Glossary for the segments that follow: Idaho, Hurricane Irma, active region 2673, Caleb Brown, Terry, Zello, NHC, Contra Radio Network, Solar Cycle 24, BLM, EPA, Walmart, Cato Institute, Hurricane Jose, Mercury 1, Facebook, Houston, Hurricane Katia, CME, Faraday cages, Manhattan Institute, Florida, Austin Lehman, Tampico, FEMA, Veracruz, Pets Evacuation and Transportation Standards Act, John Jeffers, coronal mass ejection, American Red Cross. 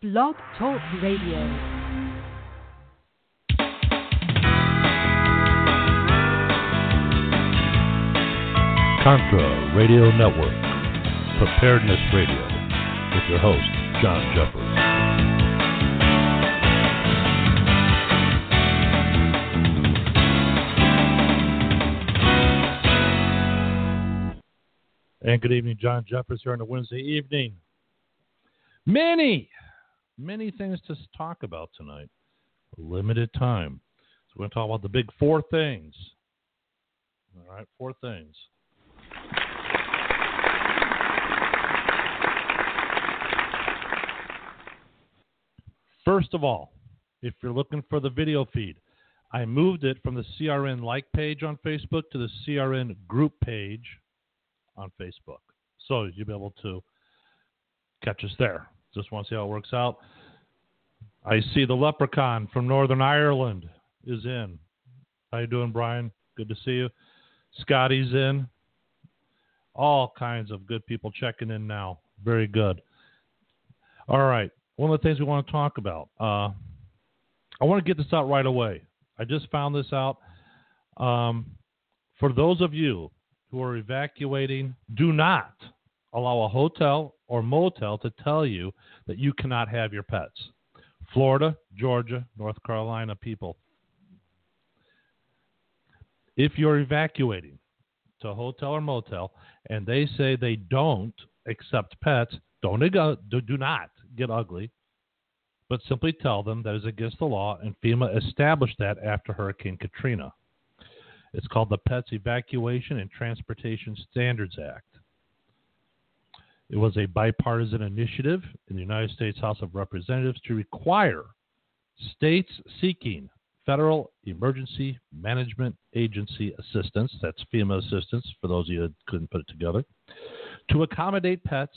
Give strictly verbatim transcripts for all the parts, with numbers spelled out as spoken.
Blog Talk Radio. Contra Radio Network, Preparedness Radio, with your host, John Jeffers. And good evening, John Jeffers here on a Wednesday evening. Many, many things to talk about tonight. Limited time. So we're going to talk about the big four things. All right, four things. First of all, if you're looking for the video feed, I moved it from the C R N like page on Facebook to the C R N group page on Facebook. So you'll be able to catch us there. Just want to see how it works out. I see the leprechaun from Northern Ireland is in. How you doing, Brian? Good to see you. Scotty's in. All kinds of good people checking in now. Very good. All right. One of the things we want to talk about, uh, I want to get this out right away. I just found this out. Um, for those of you who are evacuating, do not allow a hotel or motel to tell you that you cannot have your pets. Florida, Georgia, North Carolina people. If you're evacuating to a hotel or motel and they say they don't accept pets, don't do not get ugly, but simply tell them that is against the law, and FEMA established that after Hurricane Katrina. It's called the Pets Evacuation and Transportation Standards Act. It was a bipartisan initiative in the United States House of Representatives to require states seeking Federal Emergency Management Agency assistance, that's FEMA assistance for those of you that couldn't put it together, to accommodate pets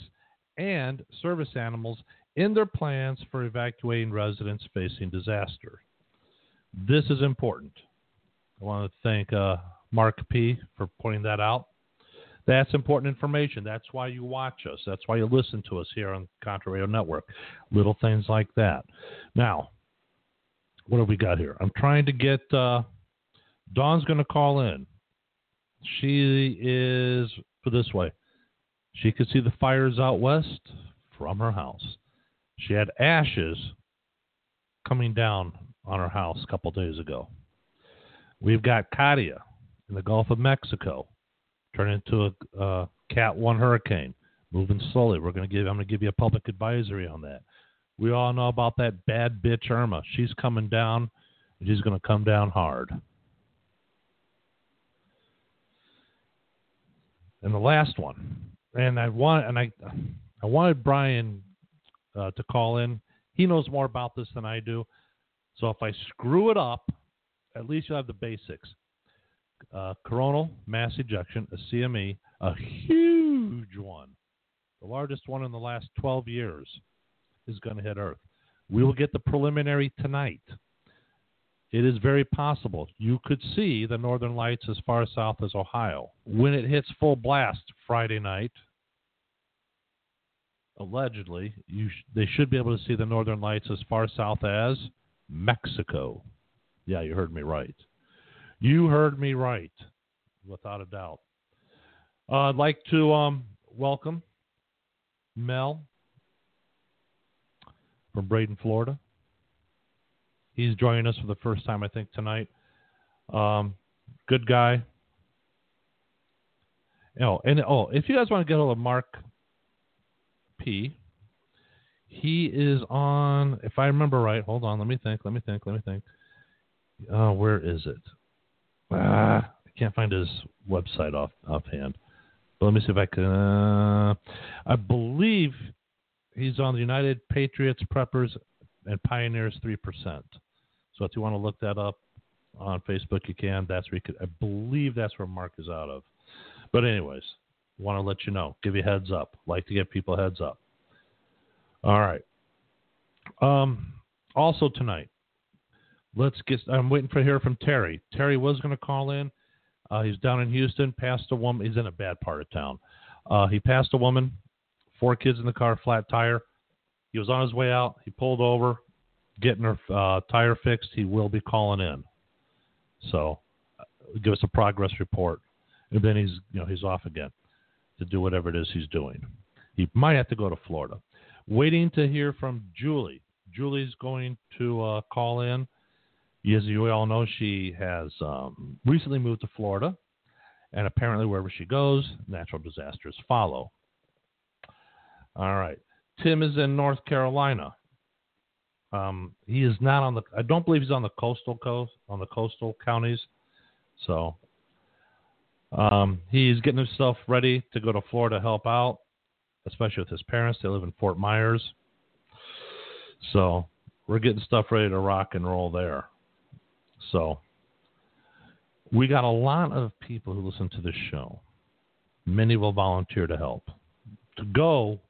and service animals in their plans for evacuating residents facing disaster. This is important. I want to thank uh, Mark P. for pointing that out. That's important information. That's why you watch us. That's why you listen to us here on Contra Radio Network. Little things like that. Now, what have we got here? I'm trying to get uh, Dawn's going to call in. She is for this way. She could see the fires out west from her house. She had ashes coming down on her house a couple days ago. We've got Katia in the Gulf of Mexico turning into a uh, Cat one hurricane, moving slowly. We're going to give. I'm going to give you a public advisory on that. We all know about that bad bitch Irma. She's coming down, and she's going to come down hard. And the last one. And I want, and I, I wanted Brian uh, to call in. He knows more about this than I do. So if I screw it up, at least you'll have the basics. Uh, coronal mass ejection, a C M E, a huge one, the largest one in the last twelve years, is going to hit Earth. We will get the preliminary tonight. It is very possible you could see the northern lights as far south as Ohio. When it hits full blast Friday night, allegedly, you sh- they should be able to see the northern lights as far south as Mexico. Yeah, you heard me right. You heard me right, without a doubt. Uh, I'd like to um, welcome Mel from Braden, Florida. He's joining us for the first time, I think, tonight. Um, good guy. Oh, and oh, if you guys want to get hold of Mark P, he is on, if I remember right, hold on, let me think, let me think, let me think. Uh, where is it? Ah, I can't find his website off offhand. But let me see if I can. Uh, I believe he's on the United Patriots Preppers and Pioneers three percent. So if you want to look that up on Facebook, you can. That's where you could, I believe that's where Mark is out of. But anyways, want to let you know, give you a heads up. Like to give people a heads up. All right. Um, also tonight, let's get, I'm waiting for hear from Terry. Terry was going to call in. Uh, he's down in Houston, passed a woman. He's in a bad part of town. Uh, he passed a woman, four kids in the car, flat tire. He was on his way out. He pulled over, getting her uh, tire fixed. He will be calling in. So uh, give us a progress report. And then he's, you know, he's off again to do whatever it is he's doing. He might have to go to Florida. Waiting to hear from Julie. Julie's going to uh, call in. As you all know, she has um, recently moved to Florida. And apparently wherever she goes, natural disasters follow. All right. Tim is in North Carolina. Um, he is not on the, I don't believe he's on the coastal coast, on the coastal counties. So um, he's getting himself ready to go to Florida to help out, especially with his parents. They live in Fort Myers. So we're getting stuff ready to rock and roll there. So we got a lot of people who listen to this show. Many will volunteer to help, to go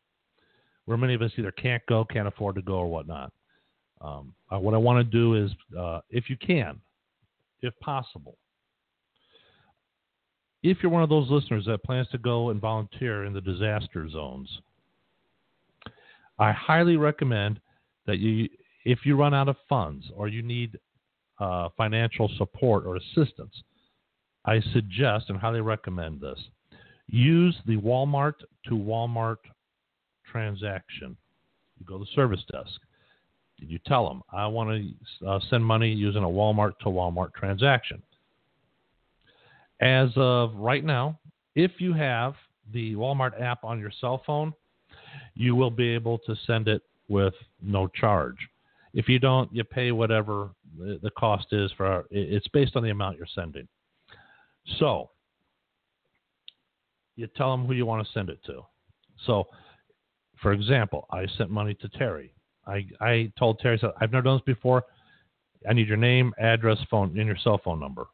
where many of us either can't go, can't afford to go, or whatnot. Um, uh, what I want to do is, uh, if you can, if possible, if you're one of those listeners that plans to go and volunteer in the disaster zones, I highly recommend that you, if you run out of funds or you need uh, financial support or assistance, I suggest and highly recommend this. Use the Walmart to Walmart transaction. You go to the service desk. You tell them, I want to uh, send money using a Walmart to Walmart transaction. As of right now, if you have the Walmart app on your cell phone, you will be able to send it with no charge. If you don't, you pay whatever the cost is for, it's based on the amount you're sending. So you tell them who you want to send it to. So for example, I sent money to Terry. I, I told Terry, I said, I've never done this before. I need your name, address, phone, and your cell phone number.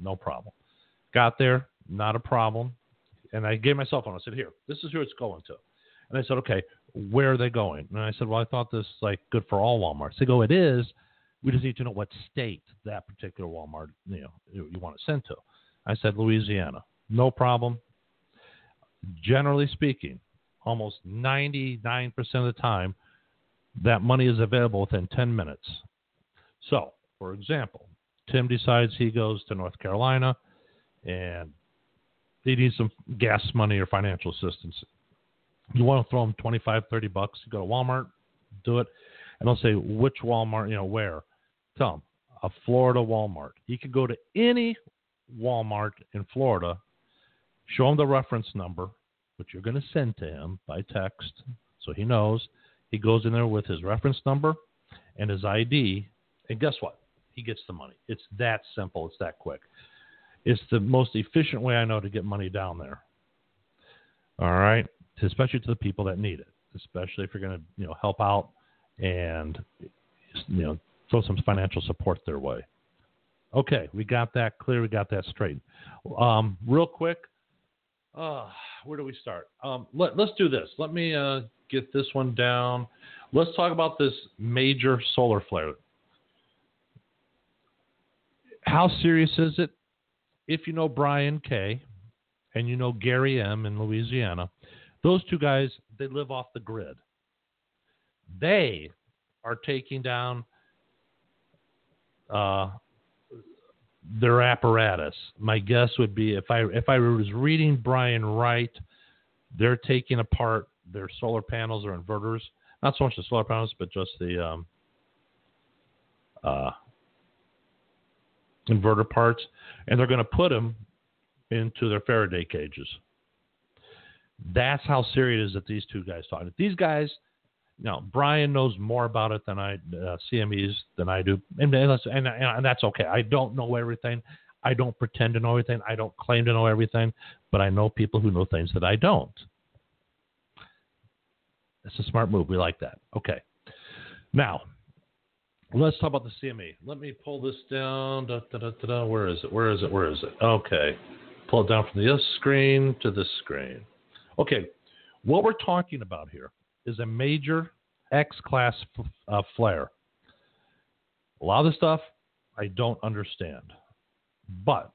No problem. Got there, not a problem. And I gave my cell phone. I said, here, this is who it's going to. And they said, okay, where are they going? And I said, well, I thought this was like good for all Walmarts. They go, it is. We just need to know what state that particular Walmart, you know, you want to send to. I said, Louisiana. No problem. Generally speaking, almost ninety-nine percent of the time, that money is available within ten minutes. So, for example, Tim decides he goes to North Carolina and he needs some gas money or financial assistance. You want to throw him twenty-five, thirty bucks. You go to Walmart, do it. And they'll say, which Walmart, you know, where? Tell him, a Florida Walmart. He could go to any Walmart in Florida, show him the reference number, which you're going to send to him by text so he knows. He goes in there with his reference number and his I D, and guess what? He gets the money. It's that simple. It's that quick. It's the most efficient way I know to get money down there. All right, especially to the people that need it, especially if you're going to, you know, help out and, you know, throw some financial support their way. Okay, we got that clear. We got that straight. Um, real quick, uh, where do we start? Um, let, let's do this. Let me. Uh, Get this one down. Let's talk about this major solar flare. How serious is it? If you know Brian K. and you know Gary M. in Louisiana, those two guys, they live off the grid. They are taking down uh, their apparatus. My guess would be, if I if I was reading Brian right, they're taking apart their solar panels or inverters, not so much the solar panels, but just the um, uh, inverter parts, and they're going to put them into their Faraday cages. That's how serious it is that these two guys talk. These guys, you know, Brian knows more about it than I, uh, C M Es than I do, and, and, and, and that's okay. I don't know everything. I don't pretend to know everything. I don't claim to know everything, but I know people who know things that I don't. It's a smart move. We like that. Okay. Now, let's talk about the C M E. Let me pull this down. Da, da, da, da, da. Where is it? Where is it? Where is it? Okay. Pull it down from the screen to this screen. Okay. What we're talking about here is a major X-class f- uh, flare. A lot of the stuff I don't understand, but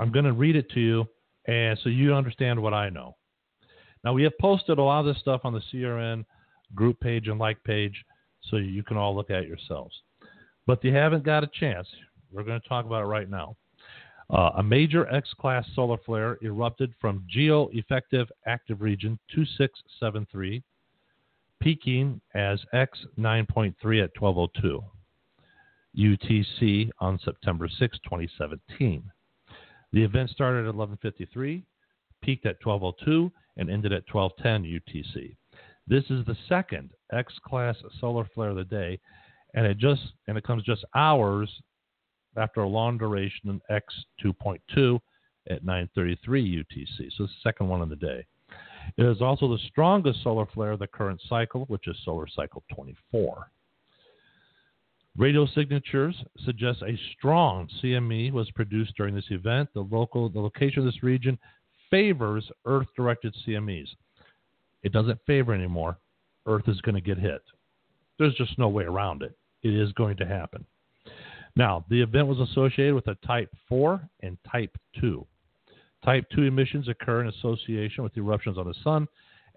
I'm going to read it to you and so you understand what I know. Now, we have posted a lot of this stuff on the C R N group page and like page so you can all look at yourselves. But if you haven't got a chance, we're going to talk about it right now. Uh, a major X-class solar flare erupted from geo-effective active region two six seven three, peaking as X nine point three at twelve oh two U T C on September sixth, twenty seventeen. The event started at eleven fifty-three, peaked at twelve oh two, and ended at twelve ten U T C. This is the second X-class solar flare of the day, and it just and it comes just hours after a long duration X two point two at nine thirty-three U T C. So it's the second one of the day. It is also the strongest solar flare of the current cycle, which is Solar Cycle twenty-four. Radio signatures suggest a strong C M E was produced during this event. The local, the location of this region favors Earth-directed C M Es. It doesn't favor anymore. Earth is going to get hit. There's just no way around it. It is going to happen. Now, the event was associated with a Type four and Type two. Type two emissions occur in association with eruptions on the sun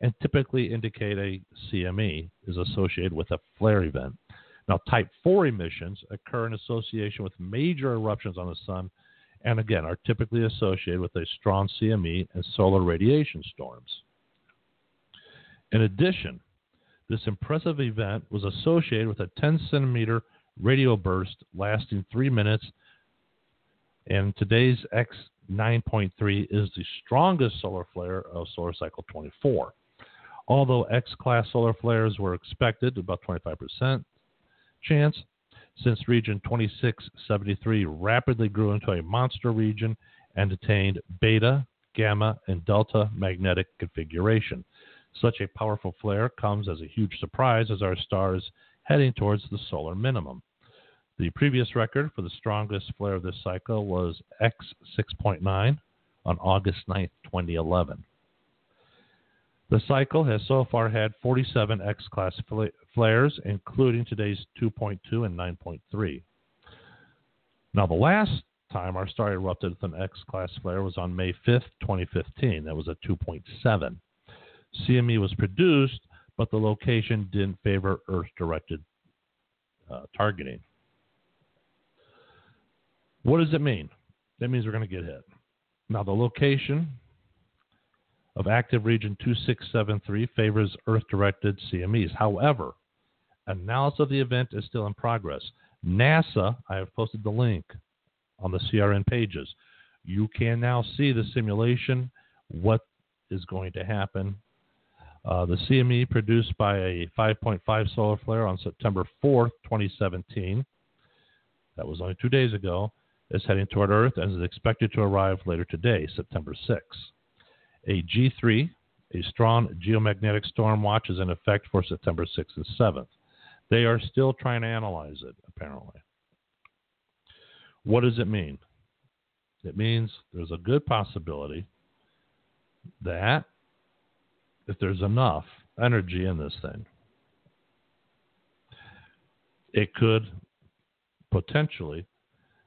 and typically indicate a C M E is associated with a flare event. Now, Type four emissions occur in association with major eruptions on the sun and, again, are typically associated with a strong C M E and solar radiation storms. In addition, this impressive event was associated with a ten-centimeter radio burst lasting three minutes, and today's X nine point three is the strongest solar flare of Solar Cycle twenty-four. Although X-class solar flares were expected, about twenty-five percent chance, since region twenty-six seventy-three rapidly grew into a monster region and attained beta, gamma, and delta magnetic configuration. Such a powerful flare comes as a huge surprise as our star is heading towards the solar minimum. The previous record for the strongest flare of this cycle was X six point nine on August ninth, twenty eleven. The cycle has so far had forty-seven X-class flares, including today's two point two and nine point three. Now, the last time our star erupted with an X-class flare was on May fifth, twenty fifteen. That was a two point seven. C M E was produced, but the location didn't favor Earth-directed uh, targeting. What does it mean? That means we're going to get hit. Now, the location of active region two six seven three favors Earth-directed C M Es. However, analysis of the event is still in progress. NASA, I have posted the link on the C R N pages. You can now see the simulation, what is going to happen. Uh, the C M E produced by a five point five solar flare on September fourth, twenty seventeen, that was only two days ago, is heading toward Earth and is expected to arrive later today, September sixth. A G three, a strong geomagnetic storm watch, is in effect for September sixth and seventh. They are still trying to analyze it, apparently. What does it mean? It means there's a good possibility that if there's enough energy in this thing, it could potentially,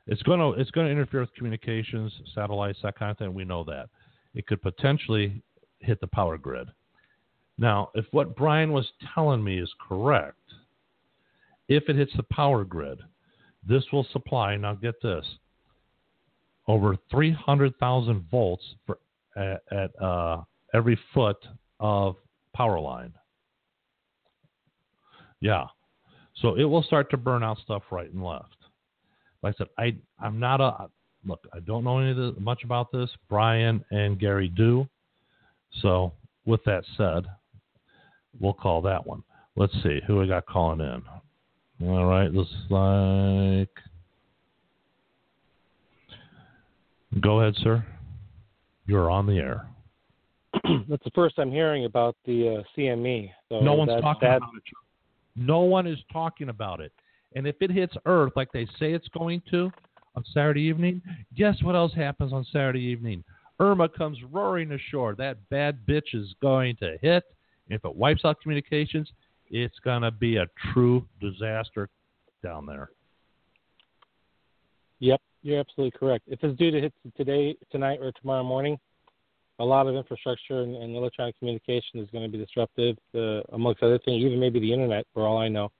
it's going to, it's going to interfere with communications, satellites, that kind of thing. We know that it could potentially hit the power grid. Now, if what Brian was telling me is correct, if it hits the power grid, this will supply, now get this, over three hundred thousand volts for, at, at uh, every foot of power line. Yeah. So it will start to burn out stuff right and left. Like I said, I, I'm not a, look, I don't know any of the, much about this. Brian and Gary do. So with that said, we'll call that one. Let's see who we got calling in. All right. Looks like, go ahead, sir. You're on the air. That's the first I'm hearing about the uh, C M E. So no one's that, talking that... about it. No one is talking about it. And if it hits Earth like they say it's going to on Saturday evening, guess what else happens on Saturday evening? Irma comes roaring ashore. That bad bitch is going to hit. And if it wipes out communications, it's going to be a true disaster down there. Yep, you're absolutely correct. If it's due to hit today, tonight, or tomorrow morning, a lot of infrastructure and, and electronic communication is going to be disrupted, uh, amongst other things, even maybe the internet, for all I know.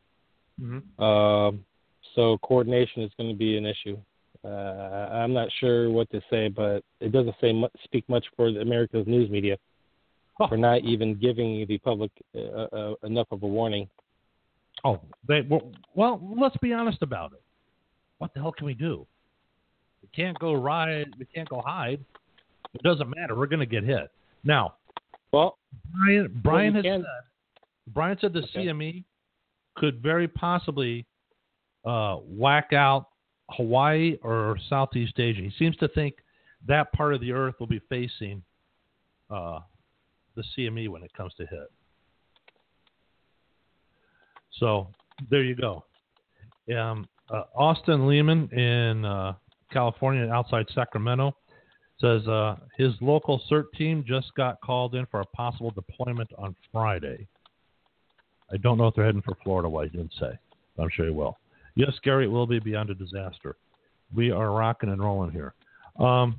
Mm-hmm. Uh, so coordination is going to be an issue. Uh, I'm not sure what to say, but it doesn't say much, speak much for America's news media oh. for not even giving the public uh, uh, enough of a warning. Oh, they well, well, let's be honest about it. What the hell can we do? We can't go ride. We can't go hide. It doesn't matter. We're going to get hit. Now, well, Brian, Brian well, we has said, Brian said the okay. C M E could very possibly uh, whack out Hawaii or Southeast Asia. He seems to think that part of the earth will be facing uh, the C M E when it comes to hit. So there you go. Um, uh, Austin Lehman in uh, California, outside Sacramento, says uh, his local CERT team just got called in for a possible deployment on Friday. I don't know if they're heading for Florida, what he didn't say, but I'm sure he will. Yes, Gary, it will be beyond a disaster. We are rocking and rolling here. Um,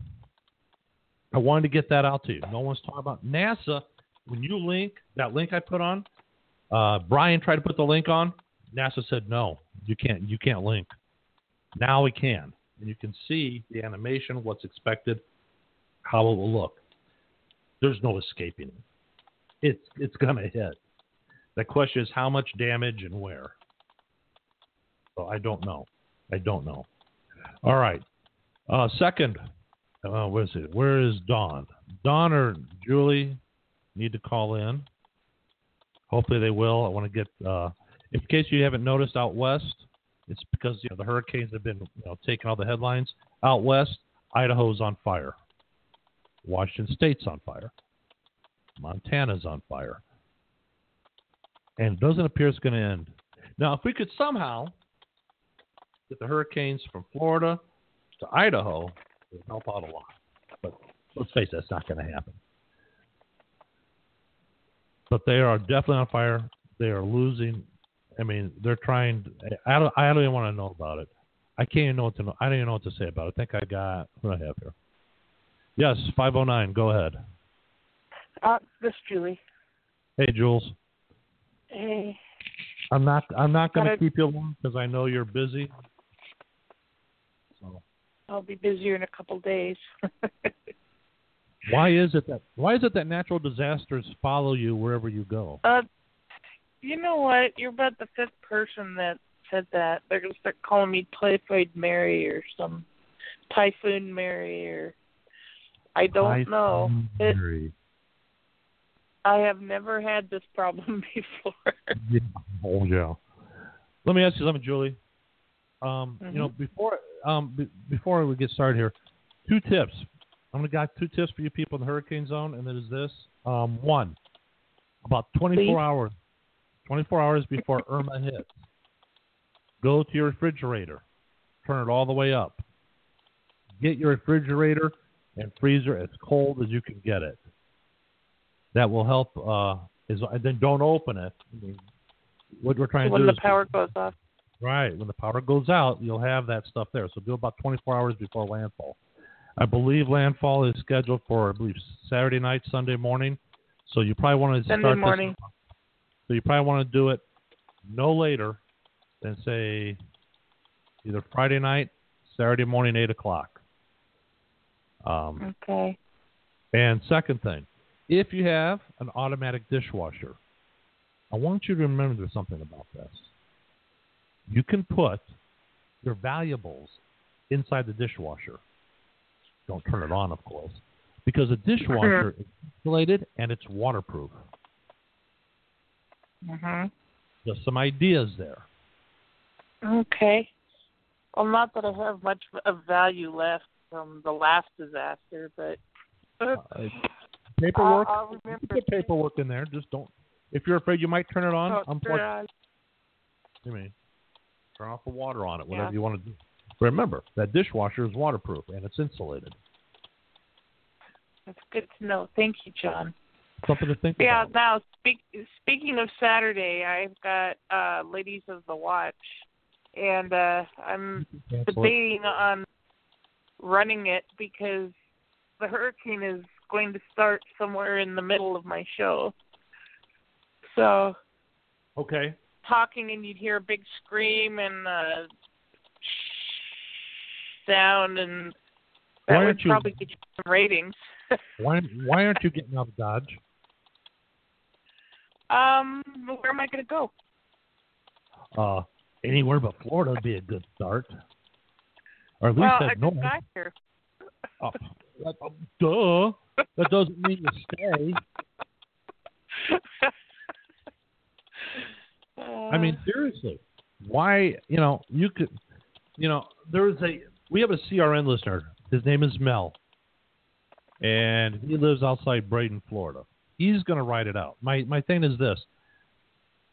I wanted to get that out to you. No one's talking about NASA. When you link, that link I put on, uh, Brian tried to put the link on. NASA said, no, you can't, you can't link. Now we can. And you can see the animation, what's expected, how it will look. There's no escaping it. It's, it's going to hit. The question is how much damage and where. So I don't know. I don't know. All right. Uh, second, uh, what is it? Where is Dawn? Dawn or Julie need to call in. Hopefully they will. I want to get, uh, in case you haven't noticed out west, it's because you know the hurricanes have been you know, taking all the headlines. Out west, Idaho's on fire. Washington State's on fire. Montana's on fire. And it doesn't appear it's going to end. Now, if we could somehow get the hurricanes from Florida to Idaho, it would help out a lot. But let's face it, that's not going to happen. But they are definitely on fire. They are losing. I mean, they're trying. I don't, I don't even want to know about it. I can't even know what to know. I don't even know what to say about it. I think I got what do I have here. Yes, five oh nine. Go ahead. Uh, this is Julie. Hey, Jules. Hey. I'm not. I'm not going to keep you long because I know you're busy. So. I'll be busier in a couple days. Why is it that? Why is it that natural disasters follow you wherever you go? Uh, you know what? You're about the fifth person that said that. They're going to start calling me Typhoid Mary or some Typhoon Mary or I don't Typhoon know. It, Mary. I have never had this problem before. Yeah. Oh, yeah. Let me ask you something, Julie. Um, mm-hmm. You know, before um, b- before we get started here, two tips. I'm going to got two tips for you people in the hurricane zone, and that is this. Um, one, about twenty-four Please? hours, twenty-four hours before Irma hits, go to your refrigerator, turn it all the way up, get your refrigerator and freezer as cold as you can get it. That will help. Uh, is then don't open it. I mean, what we're trying to do is when the power goes off. Right, when the power goes out, you'll have that stuff there. So do about twenty-four hours before landfall. I believe landfall is scheduled for I believe Saturday night, Sunday morning. So you probably want to Sunday start morning. This. So you probably want to do it no later than say either Friday night, Saturday morning, eight o'clock. Um, okay. And second thing. If you have an automatic dishwasher, I want you to remember something about this. You can put your valuables inside the dishwasher. Don't turn it on, of course, because a dishwasher is insulated and it's waterproof. Mm-hmm. Just some ideas there. Okay. Well, not that I have much of value left from the last disaster, but... Uh, paperwork. I'll, I'll put paperwork in there. Just don't. If you're afraid you might turn it on, oh, unplug it. You mean turn off the water on it, whatever yeah. you want to do. Remember that dishwasher is waterproof and it's insulated. That's good to know. Thank you, John. Something to think yeah, about. Yeah. Now, speak, speaking of Saturday, I've got uh, Ladies of the Watch, and uh, I'm debating it. on running it because the hurricane is going to start somewhere in the middle of my show. So, okay. Talking and you'd hear a big scream and uh, sound, and that why would you, probably get you some ratings. why Why aren't you getting out of Dodge? Um, where am I going to go? Uh, anywhere but Florida would be a good start. Or at least well, I north. just got here. Oh, that, oh, duh. That doesn't mean you stay. Uh, I mean, seriously, why, you know, you could, you know, there is a, we have a C R N listener. His name is Mel. And he lives outside Braden, Florida. He's going to write it out. My my thing is this.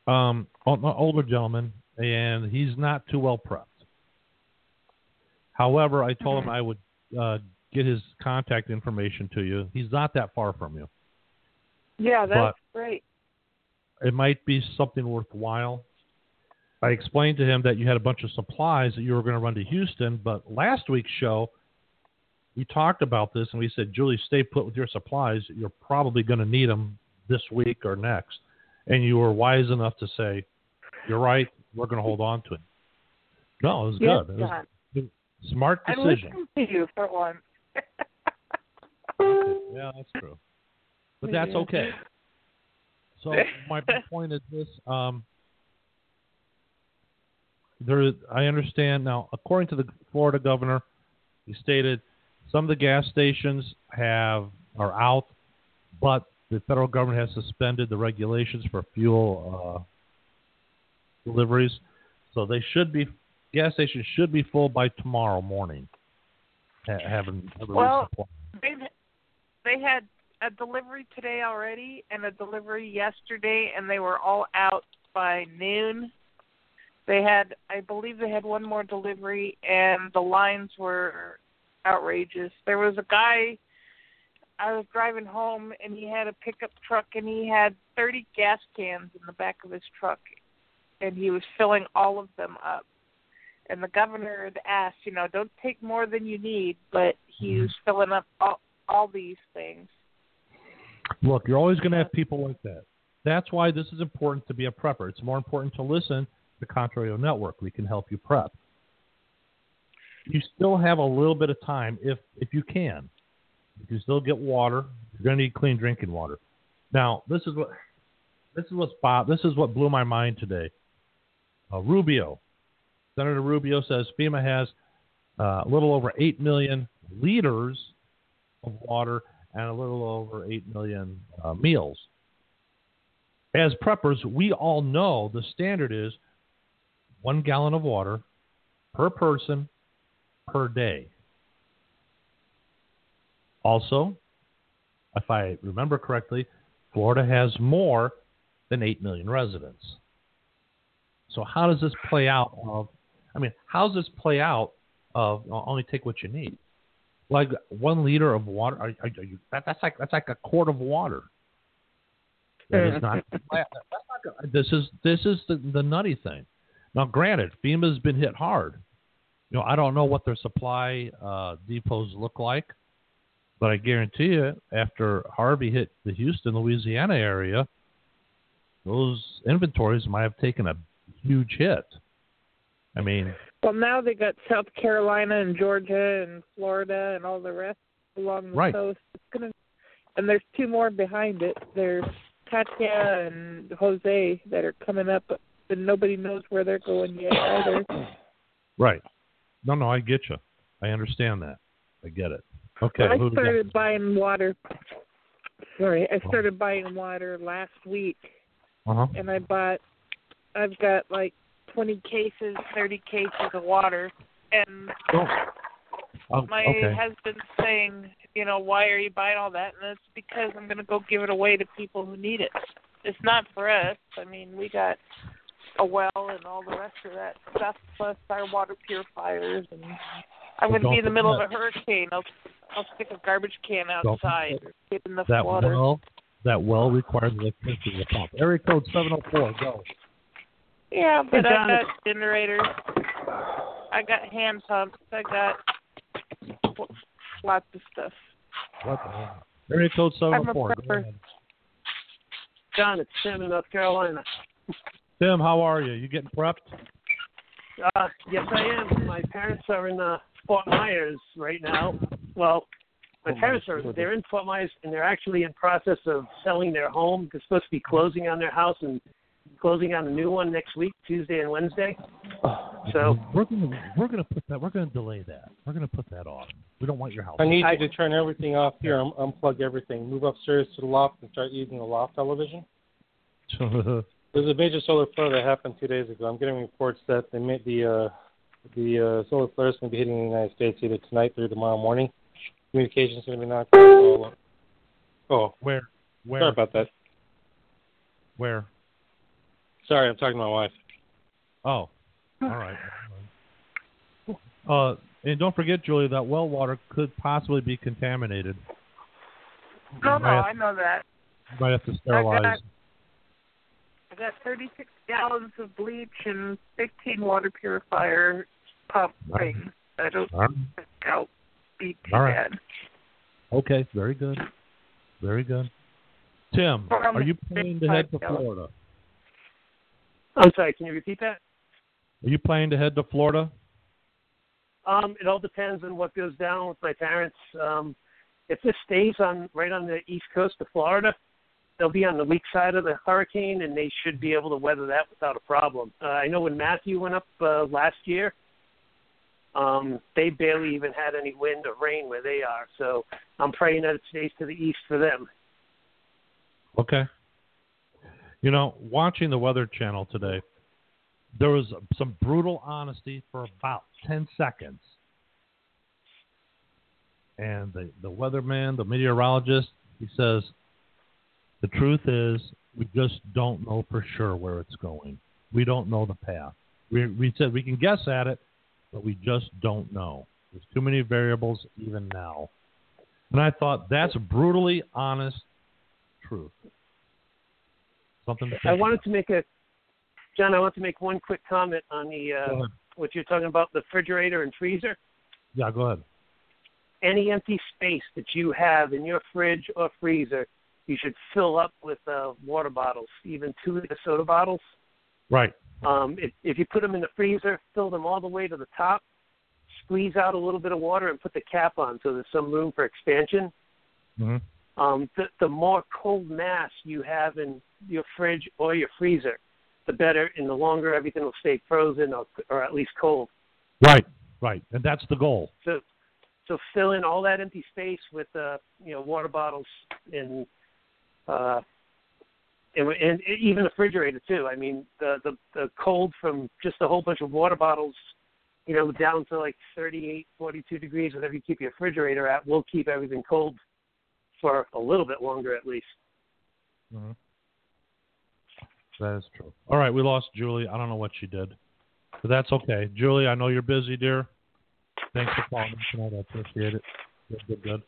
Um, an older gentleman, and he's not too well prepped. However, I told mm-hmm. him I would uh, get his contact information to you. He's not that far from you. Yeah, that's but great. It might be something worthwhile. I explained to him that you had a bunch of supplies that you were going to run to Houston, but last week's show, we talked about this, and we said, Julie, stay put with your supplies. You're probably going to need them this week or next. And you were wise enough to say, you're right, we're going to hold on to it. No, it was yes, good. It was, it was a smart decision. I listened to you for once. Okay. Yeah, that's true. But that's okay. So my point is this: um, there, I understand now. According to the Florida governor, he stated some of the gas stations have are out, but the federal government has suspended the regulations for fuel uh, deliveries. So they should be gas stations should be full by tomorrow morning. Ha- having well, they they had. a delivery today already and a delivery yesterday, and they were all out by noon. They had, I believe they had one more delivery, and the lines were outrageous. There was a guy, I was driving home, and he had a pickup truck, and he had thirty gas cans in the back of his truck, and he was filling all of them up. And the governor had asked, you know, don't take more than you need, but he was filling up all, all these things. Look, you're always going to have people like that. That's why this is important to be a prepper. It's more important to listen to Contra Radio Network. We can help you prep. You still have a little bit of time if, if you can. You can still get water. You're going to need clean drinking water. Now, this is what this is what's Bob. This is what blew my mind today. Uh, Rubio, Senator Rubio says FEMA has uh, a little over eight million liters of water and a little over eight million uh, meals. As preppers, we all know the standard is one gallon of water per person per day. Also, if I remember correctly, Florida has more than eight million residents. So how does this play out of, I mean, how does this play out of only take what you need? Like one liter of water, are, are you, that, that's like that's like a quart of water. That is not, that's not a, this is this is the, the nutty thing. Now, granted, FEMA's been hit hard. You know, I don't know what their supply uh, depots look like, but I guarantee you, after Harvey hit the Houston, Louisiana area, those inventories might have taken a huge hit. I mean. Well, now they got South Carolina and Georgia and Florida and all the rest along the right. coast. It's gonna, and there's two more behind it. There's Katia and Jose that are coming up, and nobody knows where they're going yet either. Right. No, no, I get you. I understand that. I get it. Okay. Well, I started buying water. Sorry, I started oh. buying water last week, uh-huh. and I bought. I've got like. twenty cases, thirty cases of water, and oh. Oh, my okay. husband's saying, you know, why are you buying all that? And it's because I'm going to go give it away to people who need it. It's not for us. I mean, we got a well and all the rest of that stuff, plus our water purifiers. And I wouldn't well, be in the middle that. of a hurricane. I'll, I'll stick a garbage can outside. Get enough that water. Well, that well requires electricity to pump. Area code seven oh four, go. Yeah, but I got generators, I got hand pumps, I got lots of stuff. What the hell? Area code seven oh four. Go ahead. John, it's Tim in North Carolina. Tim, how are you? You getting prepped? Uh, yes, I am. My parents are in uh, Fort Myers right now. Well, my oh, parents are they're in Fort Myers, and they're actually in process of selling their home. They're supposed to be closing on their house and closing on a new one next week, Tuesday and Wednesday. Oh, so we're going we're going to put that we're going to delay that. We're going to put that off. We don't want your house. I need you to turn everything off here. Yeah. Un- unplug everything. Move upstairs to the loft and start using the loft television. There's a major solar flare that happened two days ago. I'm getting reports that they made the uh, the uh, solar flare is going to be hitting the United States either tonight through tomorrow morning. Communications going to be knocked out. Oh, where? Where? Sorry about that. Where? Sorry, I'm talking to my wife. Oh, all right. Uh, and don't forget, Julia, that well water could possibly be contaminated. No, no, I know that. You might have to sterilize. I got, I got thirty-six gallons of bleach and fifteen water purifier pump things. I don't think that'll be too bad. Okay, very good. Very good. Tim, are you planning to head to Florida? I'm sorry, can you repeat that? Are you planning to head to Florida? Um, it all depends on what goes down with my parents. Um, if this stays on right on the east coast of Florida, they'll be on the weak side of the hurricane, and they should be able to weather that without a problem. Uh, I know when Matthew went up uh, last year, um, they barely even had any wind or rain where they are. So I'm praying that it stays to the east for them. Okay. You know, watching the Weather Channel today, there was some brutal honesty for about ten seconds. And the, the weatherman, the meteorologist, he says, the truth is we just don't know for sure where it's going. We don't know the path. We, we said we can guess at it, but we just don't know. There's too many variables even now. And I thought that's brutally honest truth. I wanted to make a, John, I want to make one quick comment on the, uh, what you're talking about, the refrigerator and freezer. Yeah, go ahead. Any empty space that you have in your fridge or freezer, you should fill up with uh, water bottles, even two-liter soda bottles. Right. Um, if, if you put them in the freezer, fill them all the way to the top, squeeze out a little bit of water and put the cap on so there's some room for expansion. Mm-hmm. Um, the, the more cold mass you have in your fridge or your freezer, the better and the longer everything will stay frozen or, or at least cold. Right, right, and that's the goal. So, so fill in all that empty space with uh, you know, water bottles and uh, and, and even the refrigerator too. I mean, the, the the cold from just a whole bunch of water bottles, you know, down to like thirty-eight, forty-two degrees, whatever you keep your refrigerator at, will keep everything cold for a little bit longer at least. Mm-hmm. That is true. All right, we lost Julie. I don't know what she did, but that's okay. Julie, I know you're busy, dear. Thanks for calling tonight. I appreciate it. Good, good, good.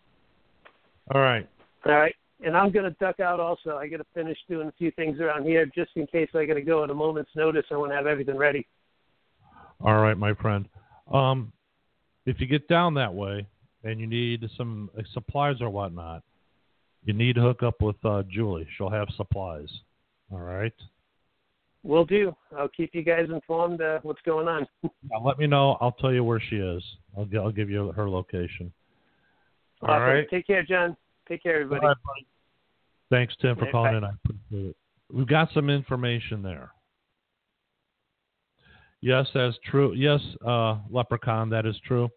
All right. All right, and I'm going to duck out also. I got to finish doing a few things around here just in case I got to go at a moment's notice. I want to have everything ready. All right, my friend. Um, if you get down that way and you need some supplies or whatnot, you need to hook up with uh, Julie. She'll have supplies. All right. Will do. I'll keep you guys informed uh, what's going on. Now let me know. I'll tell you where she is. I'll, g- I'll give you her location. All awesome. Right. Take care, John. Take care, everybody. Right, thanks, Tim, for yeah, calling bye. In. I appreciate it. We've got some information there. Yes, that's true. Yes, uh, Leprechaun, that is true.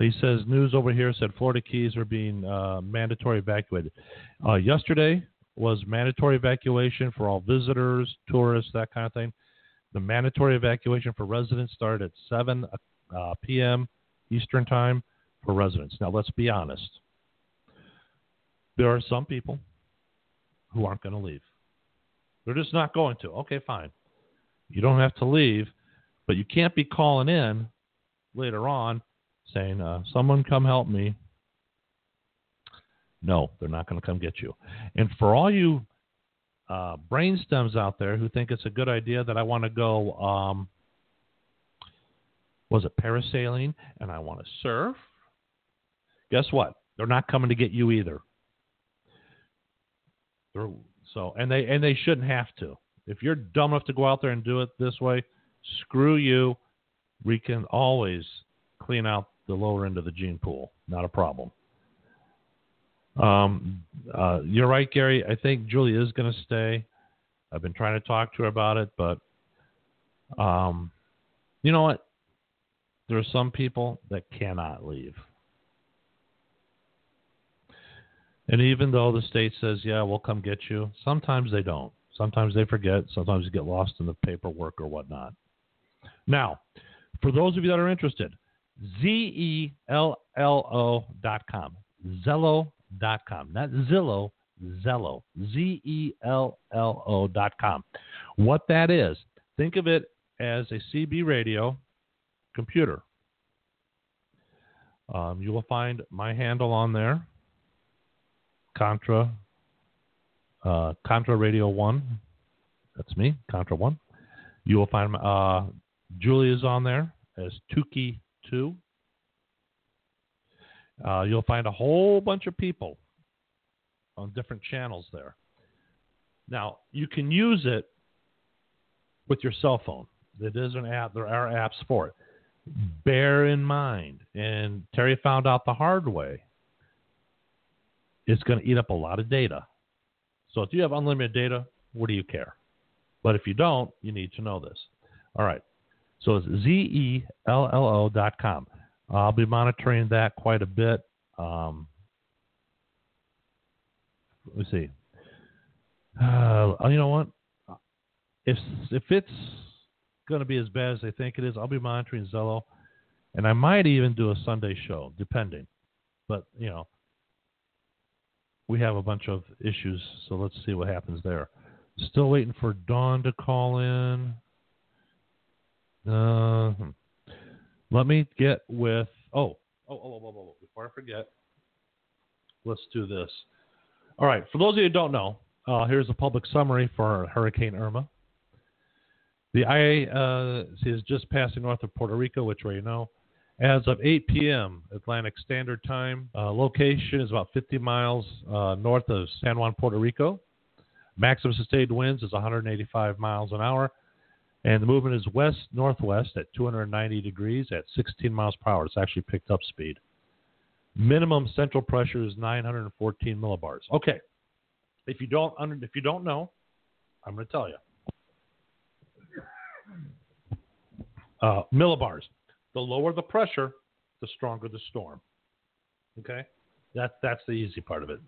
He says, news over here said Florida Keys are being uh, mandatory evacuated. Uh, yesterday was mandatory evacuation for all visitors, tourists, that kind of thing. The mandatory evacuation for residents started at seven p.m. Eastern time for residents. Now, let's be honest. There are some people who aren't going to leave. They're just not going to. Okay, fine. You don't have to leave, but you can't be calling in later on saying, uh, someone come help me. No, they're not going to come get you. And for all you uh, brain stems out there who think it's a good idea that I want to go, um, was it parasailing, and I want to surf, guess what? They're not coming to get you either. They're, so and they and they shouldn't have to. If you're dumb enough to go out there and do it this way, screw you. We can always clean out the lower end of the gene pool. Not a problem. Um, uh, you're right, Gary. I think Julie is going to stay. I've been trying to talk to her about it, but um, you know what? There are some people that cannot leave. And even though the state says, yeah, we'll come get you, sometimes they don't. Sometimes they forget. Sometimes they get lost in the paperwork or whatnot. Now, for those of you that are interested, zello dot com, zello dot com, not Zillow, Zello, Z E L L O dot com. What that is, think of it as a C B radio computer. Um, you will find my handle on there, Contra, uh, Contra Radio one. That's me, Contra one. You will find uh, Julia's on there as Tukey two. Uh, you'll find a whole bunch of people on different channels there. Now, you can use it with your cell phone. It is an app. There are apps for it. Bear in mind, and Terry found out the hard way, it's going to eat up a lot of data. So if you have unlimited data, what do you care? But if you don't, you need to know this. All right. So it's zello dot com. I'll be monitoring that quite a bit. Um, let me see. Uh, you know what? If if it's going to be as bad as they think it is, I'll be monitoring Zello, and I might even do a Sunday show, depending. But, you know, we have a bunch of issues, so let's see what happens there. Still waiting for Dawn to call in. Uh, hmm. Let me get with, oh, oh, oh, oh, oh, oh, before I forget, let's do this. All right, for those of you who don't know, uh, here's a public summary for Hurricane Irma. The I A uh, is just passing north of Puerto Rico, which we know. As of eight p.m. Atlantic Standard Time, uh, location is about fifty miles uh, north of San Juan, Puerto Rico. Maximum sustained winds is one hundred eighty-five miles an hour, and the movement is west-northwest at two hundred ninety degrees at sixteen miles per hour. It's actually picked up speed. Minimum central pressure is nine hundred fourteen millibars. Okay, if you don't if you don't know, I'm going to tell you. Uh, millibars. The lower the pressure, the stronger the storm. Okay, that that's the easy part of it.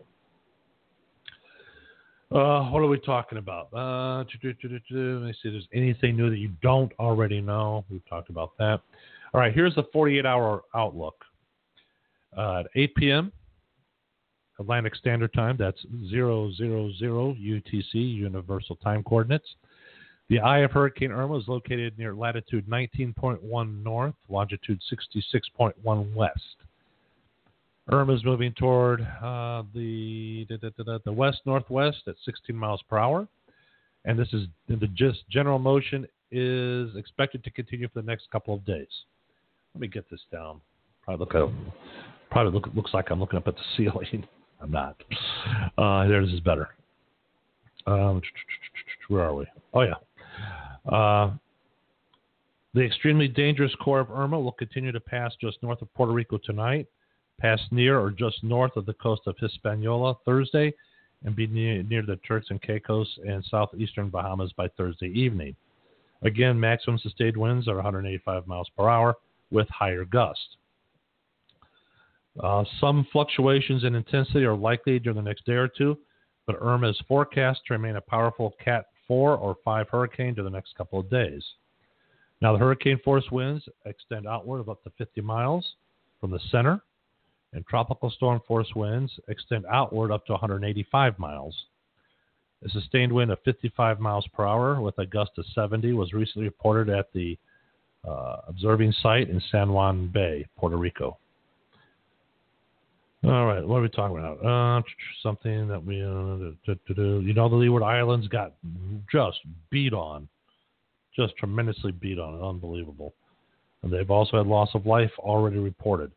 Uh, what are we talking about? Uh, let me see if there's anything new that you don't already know. We've talked about that. All right, here's the forty-eight hour outlook. Uh, at eight p.m. Atlantic Standard Time, that's zero zero zero U T C, Universal Time Coordinates. The eye of Hurricane Irma is located near latitude nineteen point one north, longitude sixty-six point one west. Irma is moving toward uh, the da, da, da, da, the west-northwest at sixteen miles per hour. And this is the just general motion is expected to continue for the next couple of days. Let me get this down. Probably, look up, probably look, looks like I'm looking up at the ceiling. I'm not. Uh, there, this is better. Um, where are we? Oh, yeah. Uh, the extremely dangerous core of Irma will continue to pass just north of Puerto Rico tonight, pass near or just north of the coast of Hispaniola Thursday, and be near, near the Turks and Caicos and southeastern Bahamas by Thursday evening. Again, maximum sustained winds are one hundred eighty-five miles per hour with higher gusts. Uh, some fluctuations in intensity are likely during the next day or two, but Irma is forecast to remain a powerful Cat four or five hurricane during the next couple of days. Now, the hurricane force winds extend outward of up to fifty miles from the center, and tropical storm force winds extend outward up to one hundred eighty-five miles. A sustained wind of fifty-five miles per hour with a gust of seventy was recently reported at the uh, observing site in San Juan Bay, Puerto Rico. All right, what are we talking about? Uh, something that we, uh, to, to do. You know, the Leeward Islands got just beat on, just tremendously beat on, unbelievable. And they've also had loss of life already reported.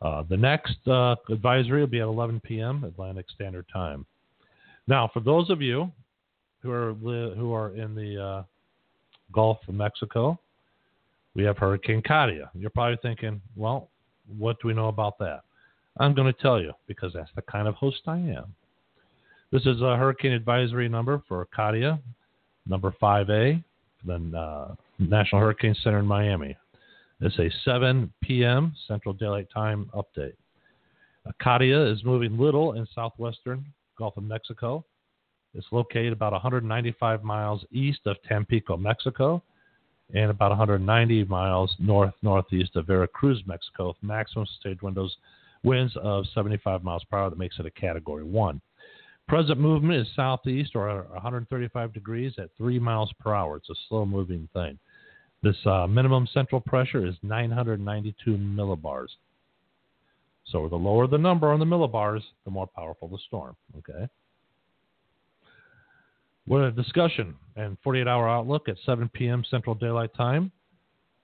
Uh, the next uh, advisory will be at eleven p.m. Atlantic Standard Time. Now, for those of you who are li- who are in the uh, Gulf of Mexico, we have Hurricane Katia. You're probably thinking, well, what do we know about that? I'm going to tell you, because that's the kind of host I am. This is a hurricane advisory number for Katia, number five A, the uh, National Hurricane Center in Miami. It's a seven p.m. Central Daylight Time update. Katia is moving little in southwestern Gulf of Mexico. It's located about one hundred ninety-five miles east of Tampico, Mexico, and about one hundred ninety miles north northeast of Veracruz, Mexico, with maximum sustained windows, winds of seventy-five miles per hour. That makes it a Category one. Present movement is southeast, or one hundred thirty-five degrees, at three miles per hour. It's a slow-moving thing. This uh, minimum central pressure is nine hundred ninety-two millibars. So the lower the number on the millibars, the more powerful the storm, okay? We're in a discussion and forty-eight hour outlook at seven p.m. Central Daylight Time.